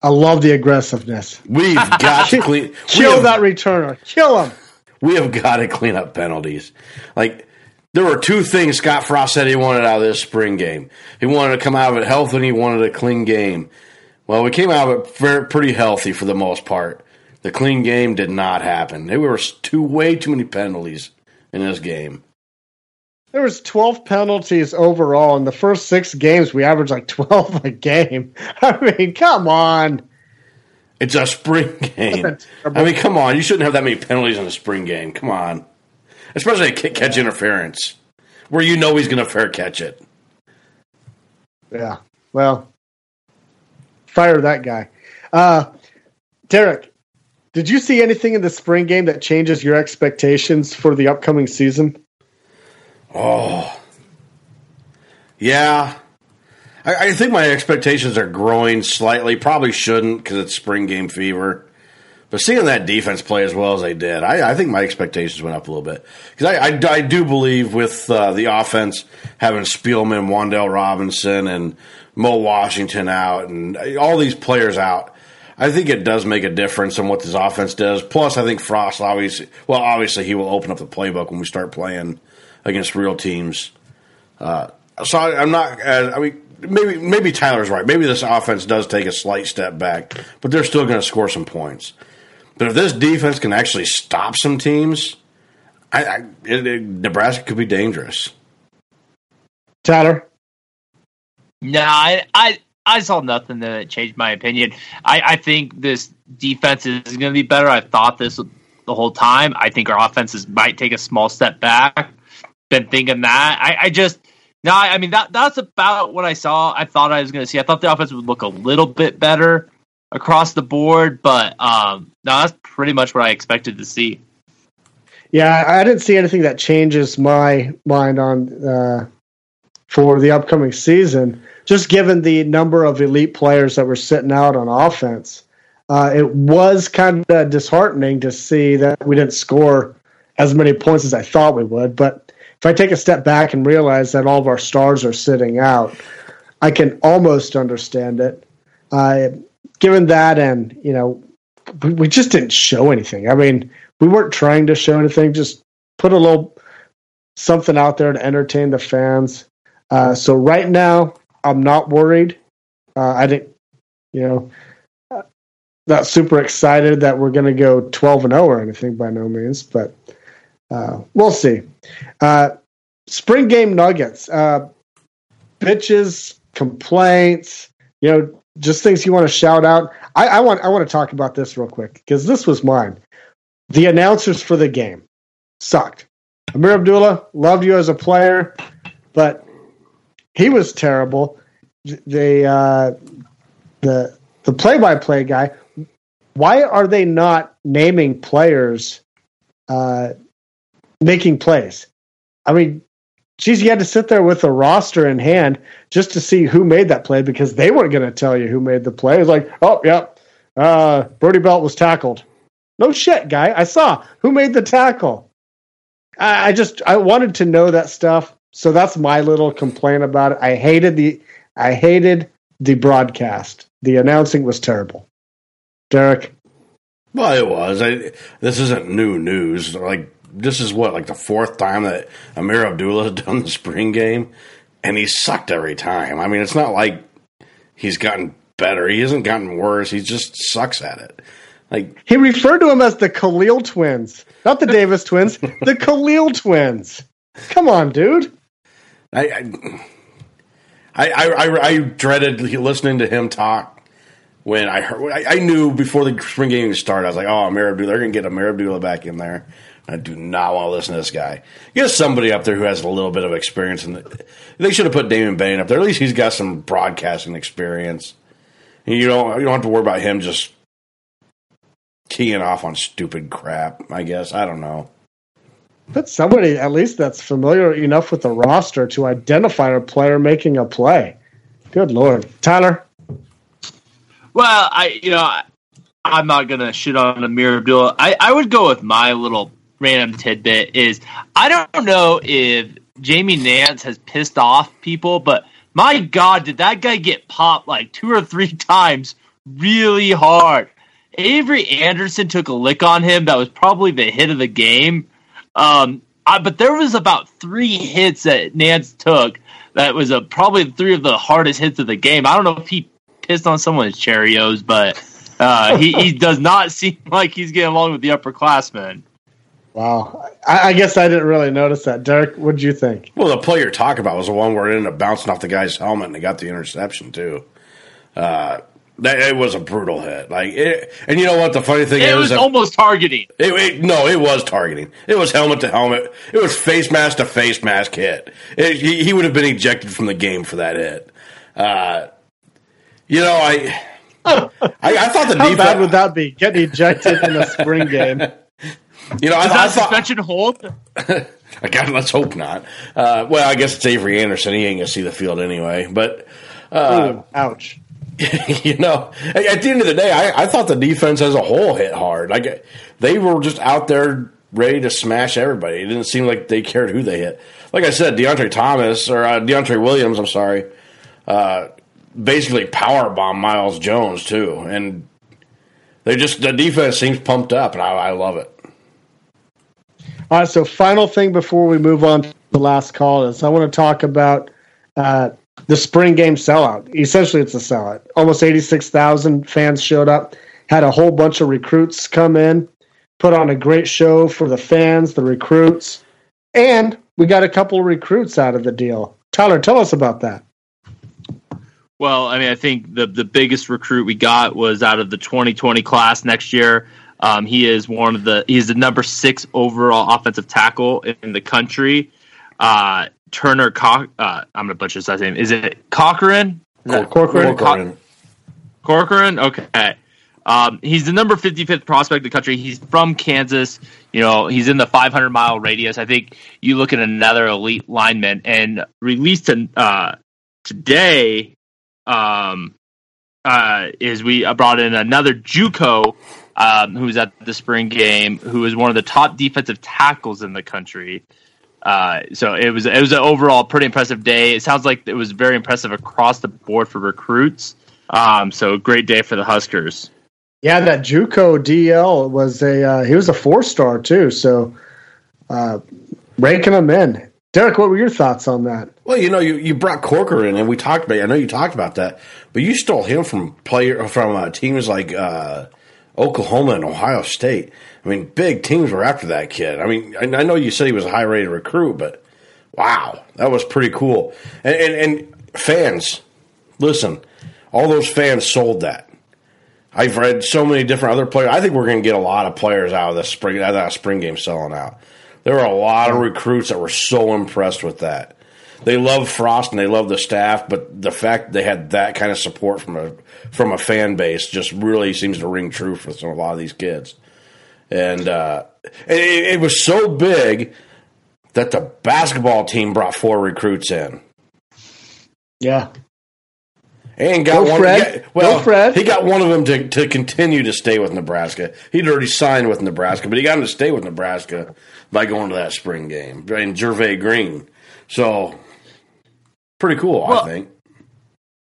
I love the aggressiveness. We've got to clean. Kill that returner. Kill him. We have got to clean up penalties. Like, there were two things Scott Frost said he wanted out of this spring game. He wanted to come out of it healthy, and he wanted a clean game. Well, we came out of it very, pretty healthy for the most part. The clean game did not happen. There were two, way too many penalties in this game. There was twelve penalties overall. In the first six games, we averaged like twelve a game. I mean, come on. It's a spring game. I mean, come on. You shouldn't have that many penalties in a spring game. Come on. Especially a kick catch interference where you know he's going to fair catch it. Yeah. Well, fire that guy. Uh, Derek, did you see anything in the spring game that changes your expectations for the upcoming season? Oh. Yeah. I think my expectations are growing slightly. Probably shouldn't because it's spring game fever. But seeing that defense play as well as they did, I, I think my expectations went up a little bit. Because I, I, I do believe with uh, the offense having Spielman, Wan'Dale Robinson, and Mo Washington out, and all these players out, I think it does make a difference in what this offense does. Plus, I think Frost, obviously, well, obviously he will open up the playbook when we start playing against real teams. Uh, so I, I'm not uh, – I mean – Maybe maybe Tyler's right. Maybe this offense does take a slight step back, but they're still going to score some points. But if this defense can actually stop some teams, I, I, it, it, Nebraska could be dangerous. Tyler? No, I, I, I saw nothing that changed my opinion. I, I think this defense is going to be better. I thought this the whole time. I think our offenses might take a small step back. Been thinking that. I, I just... No, I mean, that that's about what I saw. I thought I was going to see. I thought the offense would look a little bit better across the board, but um, no, that's pretty much what I expected to see. Yeah, I didn't see anything that changes my mind on uh, for the upcoming season. Just given the number of elite players that were sitting out on offense, uh, it was kind of disheartening to see that we didn't score as many points as I thought we would, but if I take a step back and realize that all of our stars are sitting out, I can almost understand it. Uh, given that, and, you know, we just didn't show anything. I mean, we weren't trying to show anything, just put a little something out there to entertain the fans. Uh, so right now, I'm not worried. Uh, I didn't, you know, not super excited that we're going to go twelve and oh or anything by no means, but... Uh, we'll see. Uh, spring game nuggets, uh, bitches, complaints, you know, just things you want to shout out. I, I want I want to talk about this real quick because this was mine. The announcers for the game sucked. Ameer Abdullah, loved you as a player, but he was terrible. The uh, the the play-by-play guy. Why are they not naming players? Uh, making plays. I mean, geez, you had to sit there with a roster in hand just to see who made that play because they weren't going to tell you who made the play. It was like, oh, yep, yeah, uh, Brody Belt was tackled. No shit, guy. I saw. Who made the tackle? I, I just, I wanted to know that stuff, so that's my little complaint about it. I hated the, I hated the broadcast. The announcing was terrible. Derek? Well, it was. I, this isn't new news. Like, this is what, like the fourth time that Ameer Abdullah has done the spring game, and he's sucked every time. I mean, it's not like he's gotten better. He hasn't gotten worse. He just sucks at it. Like he referred to him as the Khalil twins, not the Davis twins, the Khalil twins. Come on, dude. I I, I, I I dreaded listening to him talk when I heard. I, I knew before the spring game started, I was like, "Oh, Ameer Abdullah, they're going to get Ameer Abdullah back in there." I do not want to listen to this guy. Get somebody up there who has a little bit of experience, and the, they should have put Damon Bain up there. At least he's got some broadcasting experience. And you don't you don't have to worry about him just keying off on stupid crap. I guess I don't know. Put somebody at least that's familiar enough with the roster to identify a player making a play. Good Lord, Tyler. Well, I you know I, I'm not gonna shit on Ameer Abdullah. I, I would go with my little random tidbit is I don't know if Jamie Nance has pissed off people, but my God, did that guy get popped like two or three times really hard? Avery Anderson took a lick on him. That was probably the hit of the game. Um, I, but there was about three hits that Nance took. That was a, probably three of the hardest hits of the game. I don't know if he pissed on someone's Cheerios, but uh, he, he does not seem like he's getting along with the upperclassmen. Wow. I, I guess I didn't really notice that. Derek, what did you think? Well, the play you're talking about was the one where it ended up bouncing off the guy's helmet and they got the interception, too. Uh, that, it was a brutal hit. Like it, and you know what? The funny thing it is... It was almost targeting. It, it, no, it was targeting. It was helmet to helmet. It was face mask to face mask hit. It, he, he would have been ejected from the game for that hit. Uh, you know, I, I... I thought the How defense, bad would that be? Getting ejected in a spring game. You know, Does I, that I thought, suspension hold? I got. Let's hope not. Uh, well, I guess it's Avery Anderson. He ain't gonna see the field anyway. But uh, Ooh, ouch. You know, at the end of the day, I, I thought the defense as a whole hit hard. Like they were just out there ready to smash everybody. It didn't seem like they cared who they hit. Like I said, Deontai Thomas or uh, Deontai Williams. I'm sorry. Uh, basically, powerbombed Miles Jones too, and they just the defense seems pumped up, and I, I love it. All right, so final thing before we move on to the last call is I want to talk about uh, the spring game sellout. Essentially, it's a sellout. Almost eighty-six thousand fans showed up, had a whole bunch of recruits come in, put on a great show for the fans, the recruits, and we got a couple of recruits out of the deal. Tyler, tell us about that. Well, I mean, I think the, the biggest recruit we got was out of the twenty twenty class next year. Um, he is one of the he's the number six overall offensive tackle in the country. Uh, Turner Cock uh, I'm gonna butcher his last name. Is it Corcoran? Is oh, Corcoran? Corcoran. Corcoran. Okay. Um, he's the number fifty-fifth prospect in the country. He's from Kansas. You know, he's in the five hundred mile radius. I think you look at another elite lineman and released to, uh, today. Um, uh, is we brought in another JUCO. Um, who's at the spring game? Who is one of the top defensive tackles in the country? Uh, so it was it was an overall pretty impressive day. It sounds like it was very impressive across the board for recruits. Um, so great day for the Huskers. Yeah, that JUCO D L was a uh, he was a four star too. So uh, raking them in. Derek, what were your thoughts on that? Well, you know, you, you brought Corcoran, and we talked about. I know you talked about that, but you stole him from player from uh, teams like. Uh, Oklahoma and Ohio State. I mean, big teams were after that kid. I mean, I know you said he was a high-rated recruit, but wow, that was pretty cool. And, and, and fans, listen, all those fans sold that. I've read so many different other players. I think we're going to get a lot of players out of the spring, out of that spring game selling out. There were a lot of recruits that were so impressed with that. They love Frost and they love the staff, but the fact they had that kind of support from a from a fan base just really seems to ring true for some, a lot of these kids. And uh, it, it was so big that the basketball team brought four recruits in. Yeah, and got go one. Fred. Got, well, go Fred. He got one of them to, to continue to stay with Nebraska. He'd already signed with Nebraska, but he got him to stay with Nebraska by going to that spring game. And Gervais Green, so. Pretty cool, well, I think.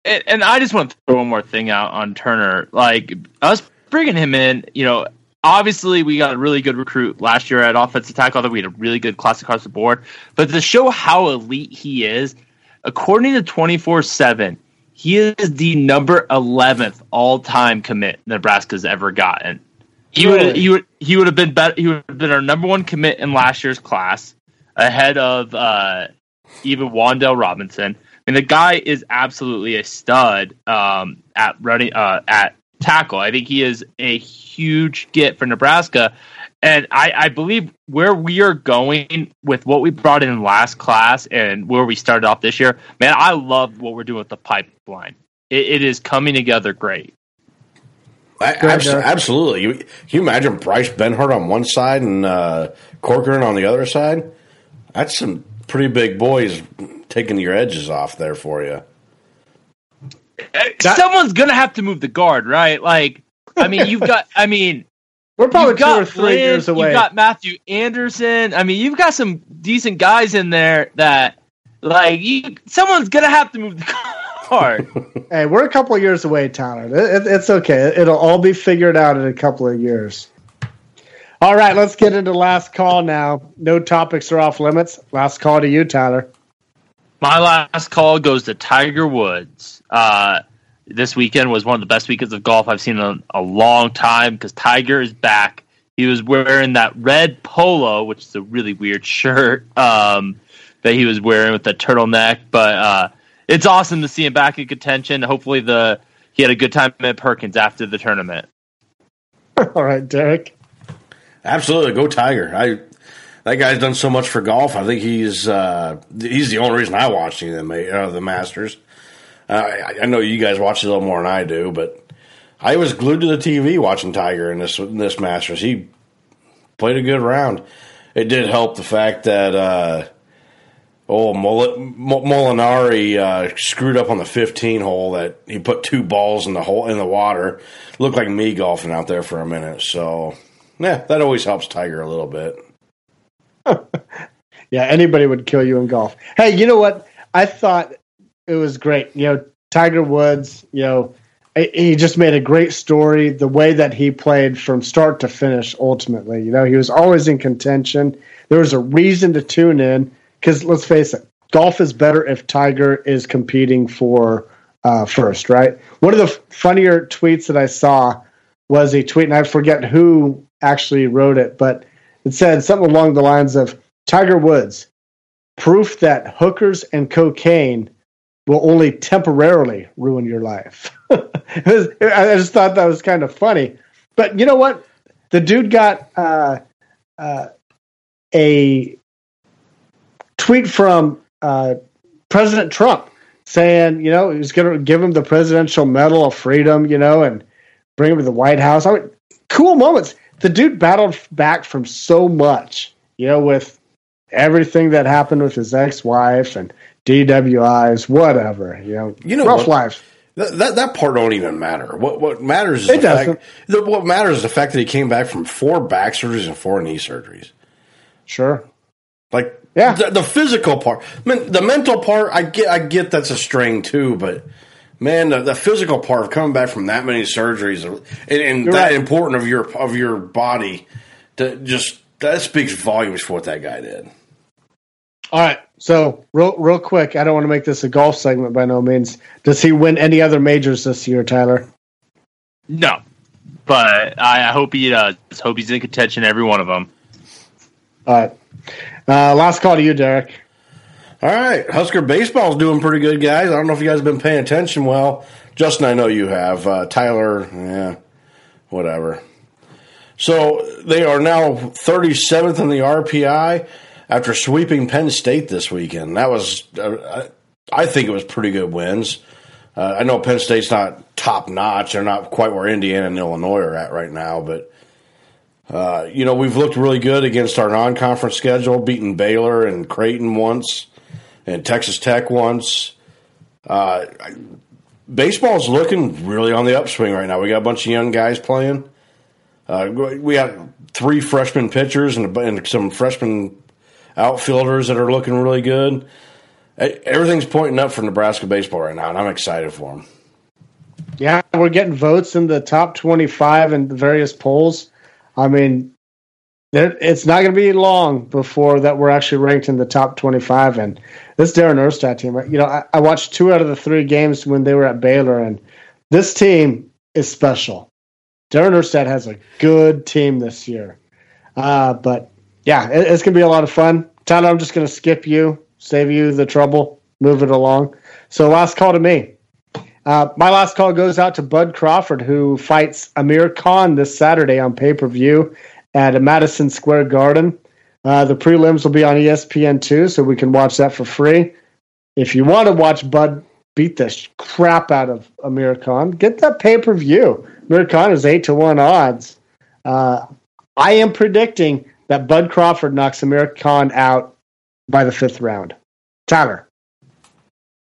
And, and I just want to throw one more thing out on Turner. Like, us bringing him in, you know, obviously we got a really good recruit last year at offensive tackle. I think we had a really good class across the board. But to show how elite he is, according to twenty-four seven, he is the number eleventh all-time commit Nebraska's ever gotten. He really? would he would he would have been better, he would have been our number one commit in last year's class, ahead of uh, even Wandale Robinson. I mean, the guy is absolutely a stud um, at running uh, at tackle. I think he is a huge get for Nebraska, and I, I believe where we are going with what we brought in last class and where we started off this year, man, I love what we're doing with the pipeline. It, it is coming together great. I, absolutely, absolutely. You, can you imagine Bryce Benhart on one side and uh, Corcoran on the other side? That's some pretty big boys taking your edges off there for you. That, Someone's gonna have to move the guard, right? Like, I mean, you've got. I mean, we're probably two or three Lynn, years away. You've got Matthew Anderson. I mean, you've got some decent guys in there that, like, you, someone's gonna have to move the guard. Hard. Hey, we're a couple of years away, Tanner. It, it, it's okay. It'll all be figured out in a couple of years. All right, let's get into last call now. No topics are off limits. Last call to you, Tyler. My last call goes to Tiger Woods. Uh, this weekend was one of the best weekends of golf I've seen in a, a long time because Tiger is back. He was wearing that red polo, which is a really weird shirt um, that he was wearing with the turtleneck, but... Uh, It's awesome to see him back in contention. Hopefully, the he had a good time at Perkins after the tournament. All right, Derek. Absolutely, go Tiger! I that guy's done so much for golf. I think he's uh, he's the only reason I watched any of the, uh, the Masters. Uh, I, I know you guys watch it a little more than I do, but I was glued to the T V watching Tiger in this in this Masters. He played a good round. It did help the fact that. Uh, Oh, Molinari uh, screwed up on the fifteen hole that he put two balls in the hole in the water. Looked like me golfing out there for a minute. So, yeah, that always helps Tiger a little bit. Yeah, anybody would kill you in golf. Hey, you know what? I thought it was great. You know, Tiger Woods, you know, he just made a great story. The way that he played from start to finish, ultimately. You know, he was always in contention. There was a reason to tune in. Because let's face it, golf is better if Tiger is competing for uh, first, right? One of the f- funnier tweets that I saw was a tweet, and I forget who actually wrote it, but it said something along the lines of, Tiger Woods, proof that hookers and cocaine will only temporarily ruin your life. It was, I just thought that was kind of funny. But you know what? The dude got uh, uh, a... tweet from uh, President Trump saying, you know, he was going to give him the Presidential Medal of Freedom, you know, and bring him to the White House. I mean, cool moments. The dude battled back from so much, you know, with everything that happened with his ex-wife and D W Is, whatever, you know, you know rough what? life. That, that that part don't even matter. What what matters is it the doesn't. fact, what matters is the fact that he came back from four back surgeries and four knee surgeries. Sure. Like, yeah, the, the physical part, man, the mental part. I get, I get that's a strain too, but man, the, the physical part of coming back from that many surgeries and, and that right. important of your of your body, to just that speaks volumes for what that guy did. All right, so real real quick, I don't want to make this a golf segment by no means. Does he win any other majors this year, Tyler? No, but I hope he does. Hope he's in contention every one of them. All right. Uh, last call to you, Derek. All right. Husker baseball's doing pretty good, guys. I don't know if you guys have been paying attention well. Justin, I know you have. Uh, Tyler, yeah, whatever. So they are now thirty-seventh in the R P I after sweeping Penn State this weekend. That was, uh, I think it was pretty good wins. Uh, I know Penn State's not top-notch. They're not quite where Indiana and Illinois are at right now, but... Uh, you know, we've looked really good against our non-conference schedule, beating Baylor and Creighton once and Texas Tech once. Uh, baseball's looking really on the upswing right now. We got a bunch of young guys playing. Uh, we got three freshman pitchers and, and some freshman outfielders that are looking really good. Everything's pointing up for Nebraska baseball right now, and I'm excited for them. Yeah, we're getting votes in the top twenty-five in the various polls. I mean, it's not going to be long before that we're actually ranked in the top twenty-five. And this Darren Erstad team, you know, I, I watched two out of the three games when they were at Baylor, and this team is special. Darren Erstad has a good team this year. Uh, but, yeah, it, it's going to be a lot of fun. Tyler, I'm just going to skip you, save you the trouble, move it along. So last call to me. Uh, my last call goes out to Bud Crawford, who fights Amir Khan this Saturday on pay-per-view at Madison Square Garden. Uh, the prelims will be on E S P N two, so we can watch that for free. If you want to watch Bud beat the crap out of Amir Khan, get that pay-per-view. Amir Khan is eight to one odds. Uh, I am predicting that Bud Crawford knocks Amir Khan out by the fifth round. Tyler.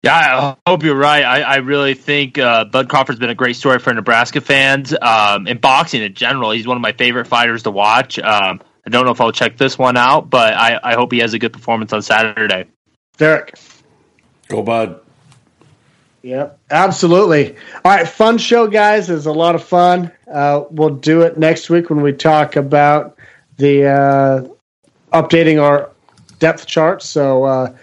Yeah, I hope you're right. I, I really think uh, Bud Crawford's been a great story for Nebraska fans um, and boxing in general. He's one of my favorite fighters to watch. Um, I don't know if I'll check this one out, but I, I hope he has a good performance on Saturday. Derek. Go, Bud. Yep, absolutely. All right, fun show, guys. It was a lot of fun. Uh, we'll do it next week when we talk about the uh, updating our depth chart. So, uh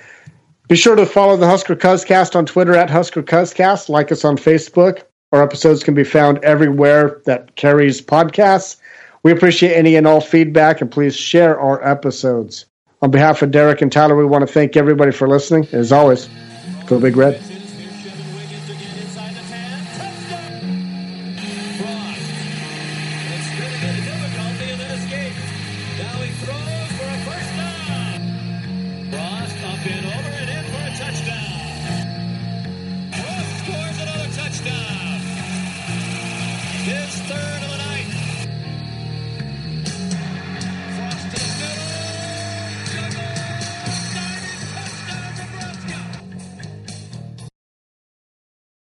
be sure to follow the Husker Cuz Cast on Twitter at Husker Cuz Cast. Like us on Facebook. Our episodes can be found everywhere that carries podcasts. We appreciate any and all feedback, and please share our episodes. On behalf of Derek and Tyler, we want to thank everybody for listening. As always, go Big Red. It's third.